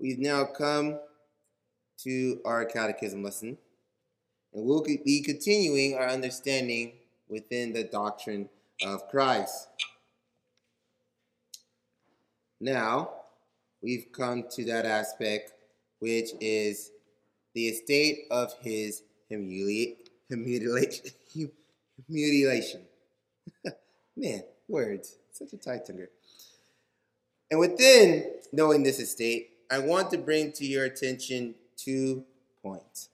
We've now come to our catechism lesson, and we'll be continuing our understanding within the doctrine of Christ. Now, we've come to that aspect which is the estate of his humiliation. Man, words. Such a tight tonguer. And within knowing this estate, I want to bring to your attention 2 points.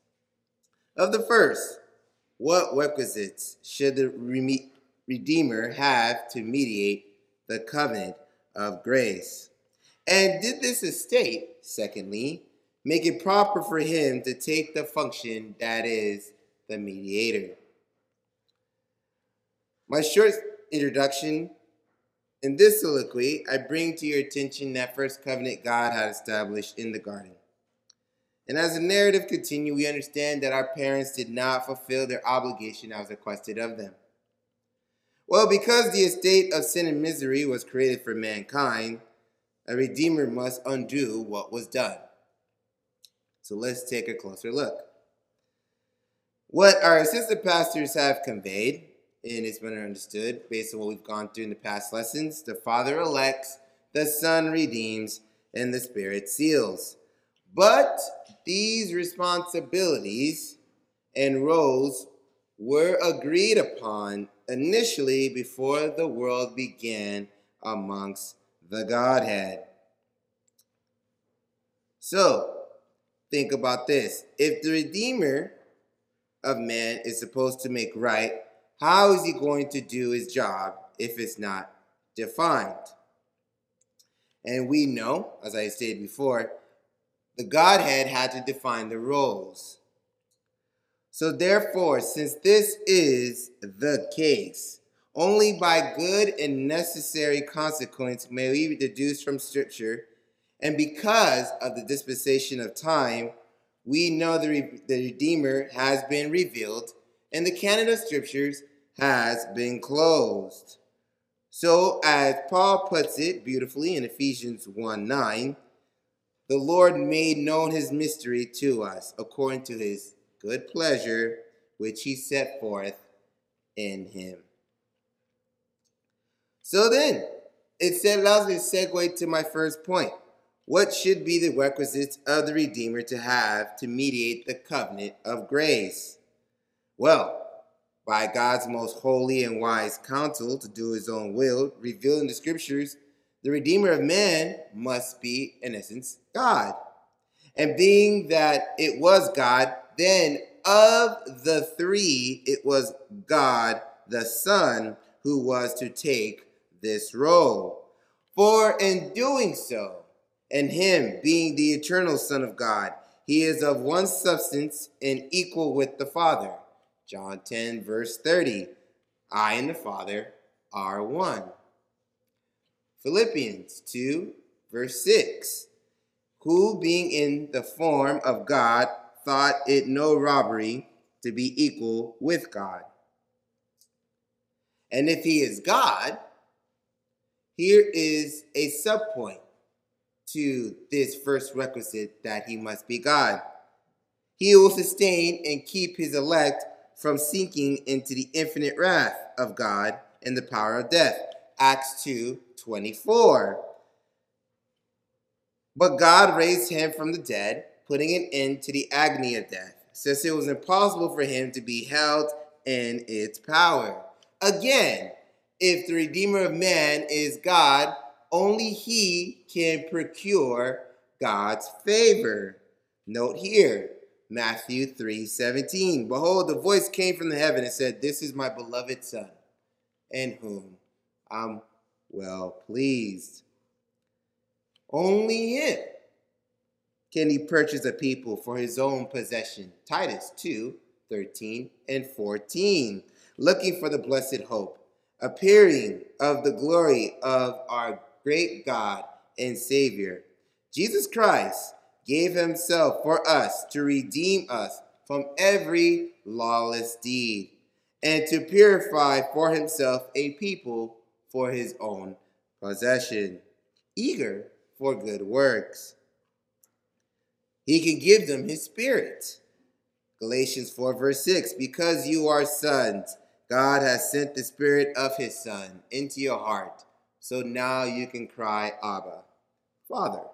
Of the first, what requisites should the Redeemer have to mediate the covenant of grace? And did this estate, secondly, make it proper for him to take the function that is the mediator? My short introduction in this soliloquy, I bring to your attention that first covenant God had established in the garden. And as the narrative continues, we understand that our parents did not fulfill their obligation that was requested of them. Well, because the estate of sin and misery was created for mankind, a Redeemer must undo what was done. So let's take a closer look. What our assistant pastors have conveyed, and it's been understood based on what we've gone through in the past lessons, the Father elects, the Son redeems, and the Spirit seals. But these responsibilities and roles were agreed upon initially before the world began amongst the Godhead. So, think about this. If the Redeemer of man is supposed to make right, how is he going to do his job if it's not defined? And we know, as I stated before, the Godhead had to define the roles. So therefore, since this is the case, only by good and necessary consequence may we deduce from Scripture, and because of the dispensation of time, we know the Redeemer has been revealed and the canon of Scriptures has been closed. So as Paul puts it beautifully in Ephesians 1:9, the Lord made known his mystery to us according to his good pleasure, which he set forth in him. So then, it allows me to segue to my first point. What should be the requisites of the Redeemer to have to mediate the covenant of grace? Well, by God's most holy and wise counsel to do his own will, revealing the Scriptures, the Redeemer of man must be, in essence, God. And being that it was God, then of the three, it was God the Son who was to take this role. For in doing so, and him being the eternal Son of God, he is of one substance and equal with the Father. John 10, verse 30, I and the Father are one. Philippians 2, verse 6, who being in the form of God thought it no robbery to be equal with God. And if he is God, here is a subpoint to this first requisite that he must be God. He will sustain and keep his elect from sinking into the infinite wrath of God and the power of death. Acts 2:24. But God raised him from the dead, putting an end to the agony of death, since it was impossible for him to be held in its power. Again, if the Redeemer of man is God, only he can procure God's favor. Note here, Matthew 3:17. Behold, the voice came from the heaven and said, this is my beloved Son, in whom I'm well pleased. Only him can he purchase a people for his own possession. Titus 2:13 and 14. Looking for the blessed hope, appearing of the glory of our great God and Savior, Jesus Christ, gave himself for us to redeem us from every lawless deed and to purify for himself a people for his own possession, eager for good works. He can give them his Spirit. Galatians 4, verse 6, because you are sons, God has sent the Spirit of his Son into your heart. So now you can cry, Abba, Father.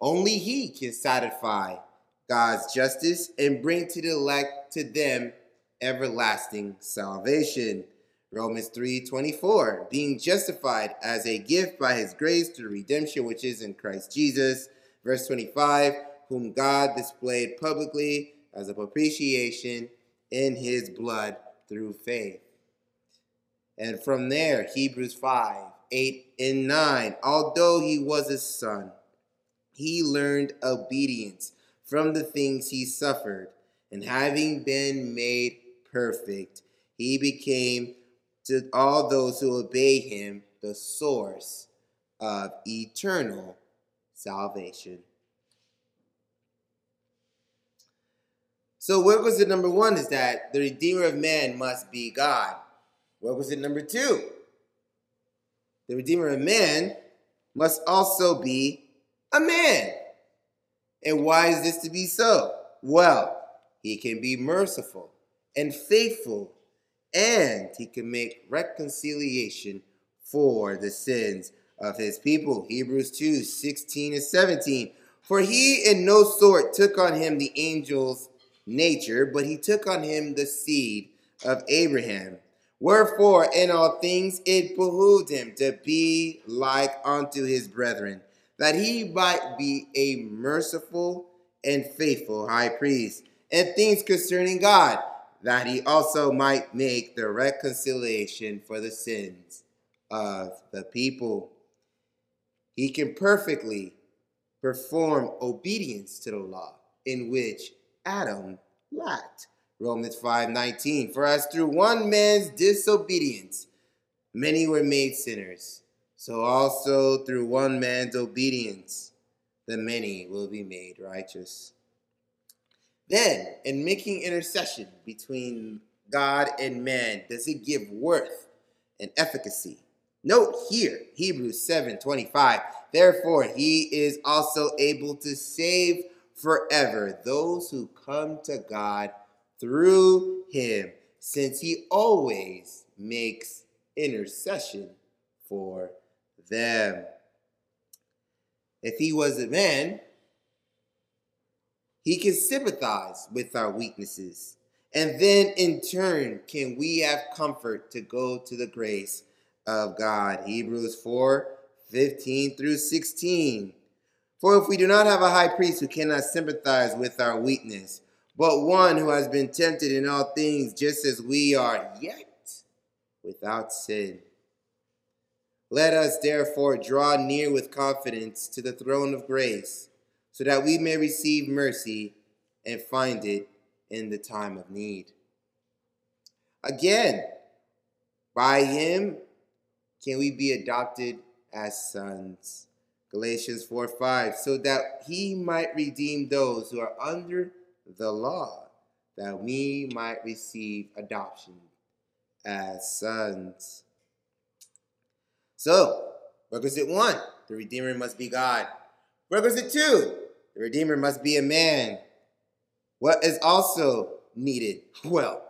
Only he can satisfy God's justice and bring to the elect to them everlasting salvation. Romans 3:24, being justified as a gift by his grace through redemption which is in Christ Jesus. Verse 25, whom God displayed publicly as a propitiation in his blood through faith. And from there, Hebrews 5:8-9, although he was a son, he learned obedience from the things he suffered, and having been made perfect, he became to all those who obey him the source of eternal salvation. So what was it? Number one is that the Redeemer of man must be God. What was it? Number two, the Redeemer of man must also be a man. And why is this to be so? Well, he can be merciful and faithful, and he can make reconciliation for the sins of his people. Hebrews 2:16-17. For he in no sort took on him the angel's nature, but he took on him the seed of Abraham. Wherefore, in all things it behooved him to be like unto his brethren, that he might be a merciful and faithful high priest, and things concerning God, that he also might make the reconciliation for the sins of the people. He can perfectly perform obedience to the law, in which Adam lacked. Romans 5:19, for as through one man's disobedience many were made sinners, so also through one man's obedience the many will be made righteous. Then, in making intercession between God and man, does it give worth and efficacy? Note here, Hebrews 7:25, therefore he is also able to save forever those who come to God through him, since he always makes intercession for them. If he was a man, he can sympathize with our weaknesses. And then in turn, can we have comfort to go to the grace of God. Hebrews 4:15-16. For if we do not have a high priest who cannot sympathize with our weakness, but one who has been tempted in all things just as we are, yet without sin. Let us therefore draw near with confidence to the throne of grace, so that we may receive mercy and find it in the time of need. Again, by him can we be adopted as sons. Galatians 4:5, so that he might redeem those who are under the law, that we might receive adoption as sons. So, requisite one, the Redeemer must be God. Requisite two, the Redeemer must be a man. What is also needed? Well,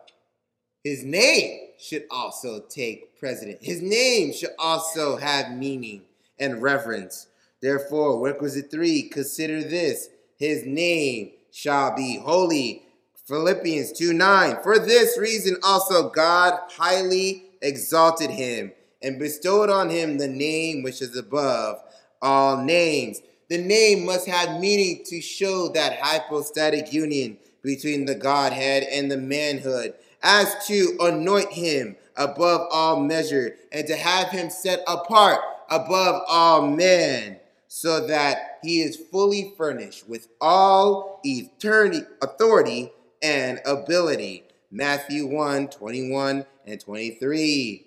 his name should also take precedence. His name should also have meaning and reverence. Therefore, requisite three, consider this, his name shall be holy. Philippians 2:9, for this reason also God highly exalted him and bestowed on him the name which is above all names. The name must have meaning to show that hypostatic union between the Godhead and the manhood, as to anoint him above all measure and to have him set apart above all men, so that he is fully furnished with all eternity, authority and ability. Matthew 1:21-23.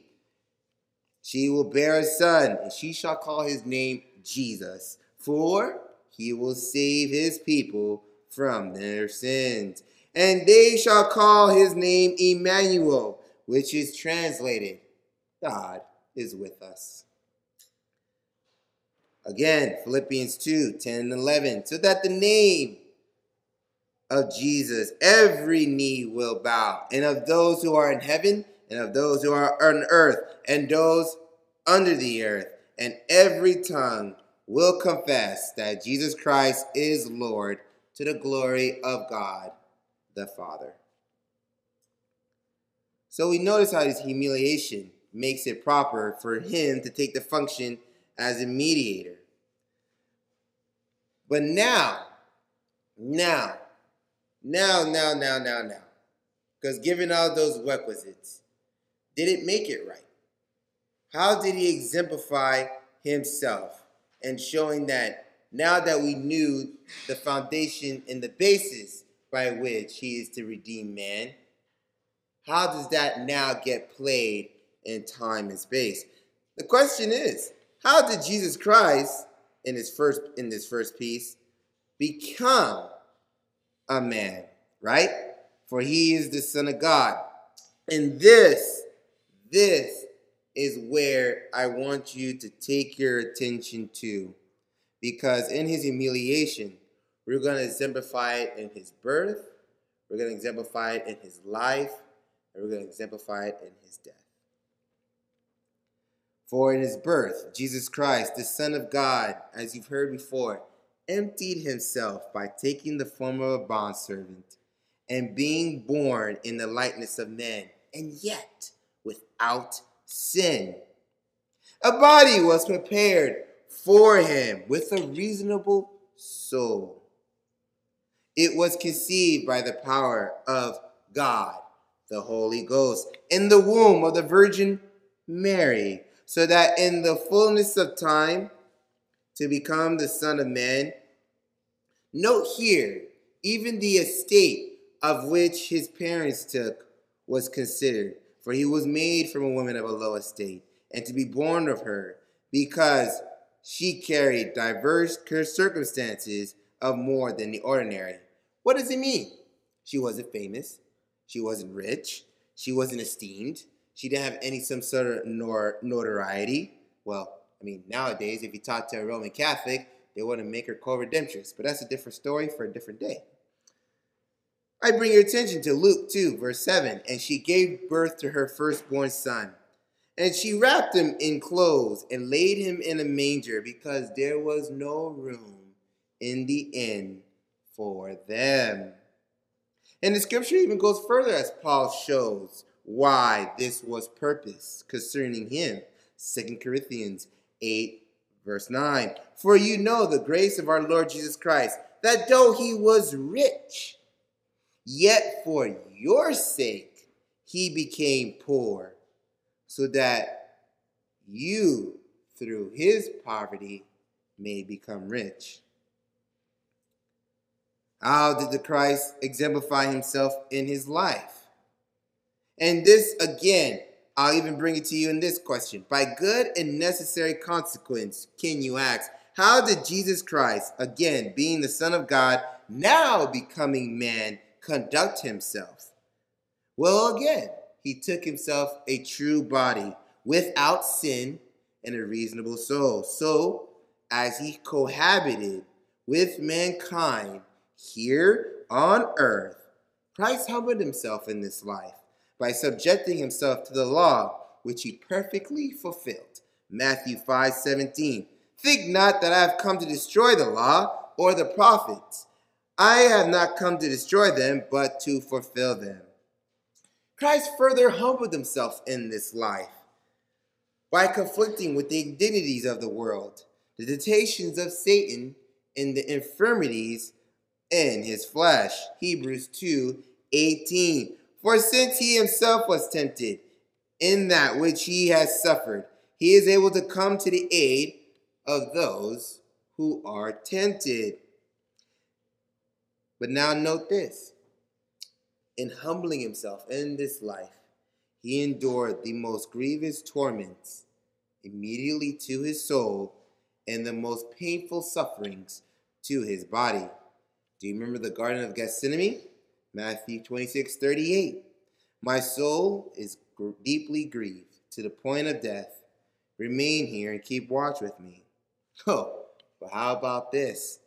She will bear a son, and she shall call his name Jesus, for he will save his people from their sins. And they shall call his name Emmanuel, which is translated, God is with us. Again, Philippians 2, 10 and 11. So that the name of Jesus, every knee will bow, and of those who are in heaven, and of those who are on earth, and those under the earth, and every tongue will confess that Jesus Christ is Lord, to the glory of God the Father. So we notice how his humiliation makes it proper for him to take the function as a mediator. But now, because given all those requisites, did it make it right? How did he exemplify himself and showing that now that we knew the foundation and the basis by which he is to redeem man, how does that now get played in time and space? The question is, how did Jesus Christ, in this first piece, become a man, right? For he is the Son of God. And this is where I want you to take your attention to, because in his humiliation, we're going to exemplify it in his birth, we're going to exemplify it in his life, and we're going to exemplify it in his death. For in his birth, Jesus Christ, the Son of God, as you've heard before, emptied himself by taking the form of a bondservant and being born in the likeness of men, and yet without sin. A body was prepared for him with a reasonable soul. It was conceived by the power of God, the Holy Ghost, in the womb of the Virgin Mary, so that in the fullness of time, to become the Son of Man. Note here, even the estate of which his parents took was considered, for he was made from a woman of a low estate, and to be born of her, because she carried diverse circumstances of more than the ordinary. What does it mean? She wasn't famous. She wasn't rich. She wasn't esteemed. She didn't have any some sort of notoriety. Well, I mean, nowadays, if you talk to a Roman Catholic, they want to make her co-redemptress. But that's a different story for a different day. I bring your attention to Luke 2, verse 7. And she gave birth to her firstborn son. And she wrapped him in clothes and laid him in a manger, because there was no room in the inn for them. And the scripture even goes further, as Paul shows why this was purpose concerning him. 2 Corinthians 8, verse 9. For you know the grace of our Lord Jesus Christ, that though he was rich, yet for your sake he became poor, so that you, through his poverty, may become rich. How did the Christ exemplify himself in his life? And this, again, I'll even bring it to you in this question. By good and necessary consequence, can you ask, how did Jesus Christ, again, being the Son of God, now becoming man, conduct himself? Well, again, he took himself a true body without sin and a reasonable soul. So, as he cohabited with mankind here on earth, Christ humbled himself in this life by subjecting himself to the law, which he perfectly fulfilled. Matthew 5:17. Think not that I have come to destroy the law or the prophets. I have not come to destroy them, but to fulfill them. Christ further humbled himself in this life by conflicting with the indignities of the world, the temptations of Satan, and the infirmities in his flesh. Hebrews 2:18. For since he himself was tempted in that which he has suffered, he is able to come to the aid of those who are tempted. But now note this. In humbling himself in this life, he endured the most grievous torments immediately to his soul and the most painful sufferings to his body. Do you remember the Garden of Gethsemane? Matthew 26:38. My soul is deeply grieved to the point of death. Remain here and keep watch with me. Oh, but how about this?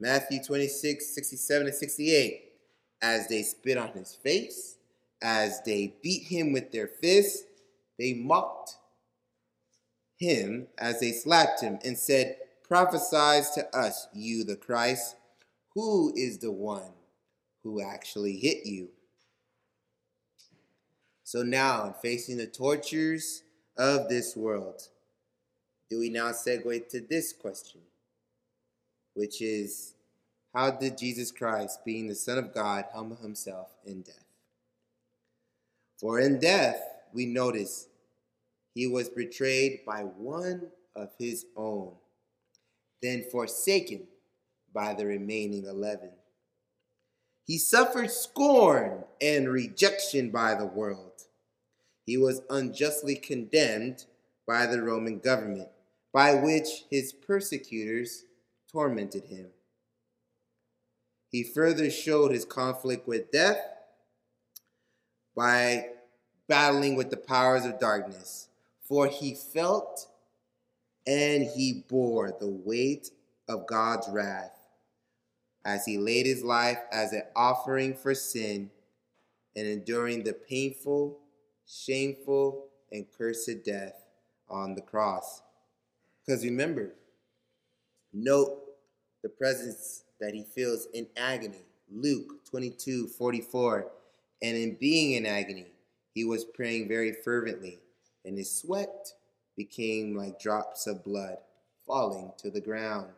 Matthew 26, 67 and 68. As they spit on his face, as they beat him with their fists, they mocked him as they slapped him and said, "Prophesy to us, you the Christ. Who is the one who actually hit you?" So now, in facing the tortures of this world, do we now segue to this question, which is, how did Jesus Christ, being the Son of God, humble himself in death? For in death, we notice he was betrayed by one of his own, then forsaken by the remaining 11. He suffered scorn and rejection by the world. He was unjustly condemned by the Roman government, by which his persecutors tormented him. He further showed his conflict with death by battling with the powers of darkness, for he felt and he bore the weight of God's wrath as he laid his life as an offering for sin and enduring the painful, shameful, and cursed death on the cross. Because remember, note the presence that he feels in agony. Luke 22, 44. And in being in agony, he was praying very fervently, and his sweat became like drops of blood falling to the ground,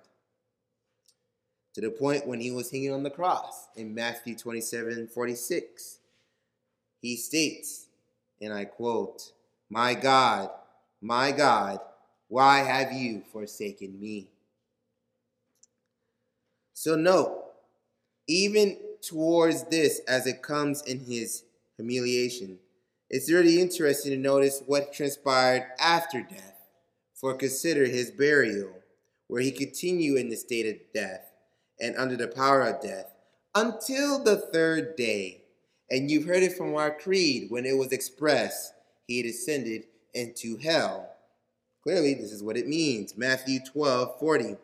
to the point when he was hanging on the cross. In Matthew 27, 46, he states, and I quote, my God, why have you forsaken me?" So note, even towards this, as it comes in his humiliation, it's really interesting to notice what transpired after death. For consider his burial, where he continued in the state of death and under the power of death until the third day. And you've heard it from our creed when it was expressed, he descended into hell. Clearly, this is what it means. Matthew 12, 40.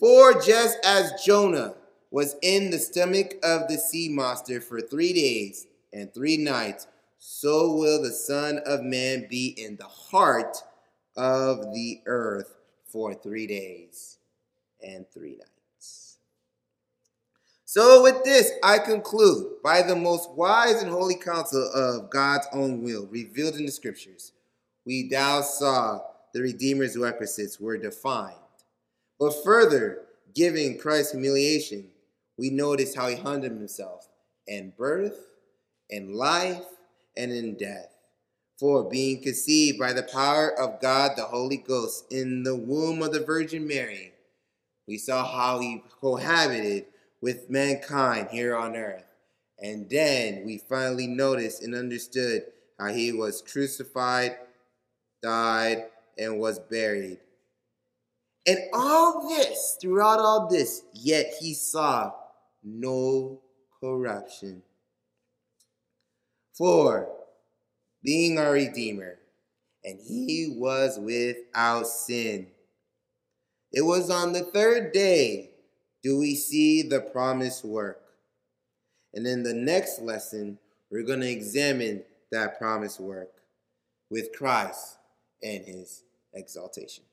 For just as Jonah was in the stomach of the sea monster for 3 days and 3 nights, so will the Son of Man be in the heart of the earth for 3 days and 3 nights. So with this, I conclude by the most wise and holy counsel of God's own will revealed in the scriptures, we now saw the Redeemer's requisites were defined. But further, given Christ's humiliation, we notice how he humbled himself in birth, in life, and in death. For being conceived by the power of God the Holy Ghost in the womb of the Virgin Mary, we saw how he cohabited with mankind here on earth. And then we finally noticed and understood how he was crucified, died, and was buried. And all this, throughout all this, yet he saw no corruption. For being our Redeemer, and he was without sin. It was on the third day do we see the promised work. And in the next lesson, we're going to examine that promised work with Christ and his exaltation.